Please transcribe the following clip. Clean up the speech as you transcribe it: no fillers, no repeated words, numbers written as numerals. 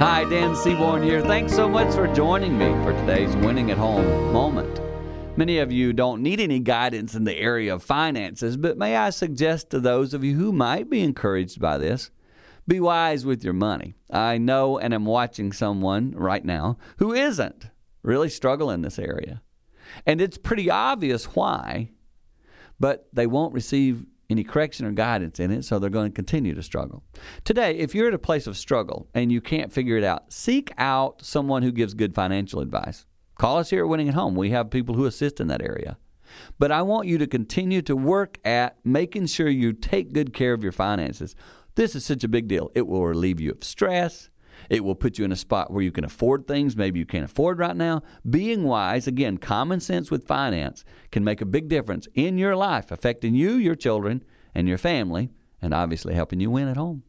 Hi, Dan Seaborn here. Thanks so much for joining me for today's Winning at Home moment. Many of you don't need any guidance in the area of finances, but may I suggest to those of you who might be encouraged by this, be wise with your money. I know and am watching someone right now who isn't really struggling in this area. And it's pretty obvious why, but they won't receive any correction or guidance in it, so they're going to continue to struggle. Today, if you're at a place of struggle and you can't figure it out, seek out someone who gives good financial advice. Call us here at Winning at Home. We have people who assist in that area. But I want you to continue to work at making sure you take good care of your finances. This is such a big deal. It will relieve you of stress. It will put you in a spot where you can afford things maybe you can't afford right now. Being wise, again, common sense with finance can make a big difference in your life, affecting you, your children, and your family, and obviously helping you win at home.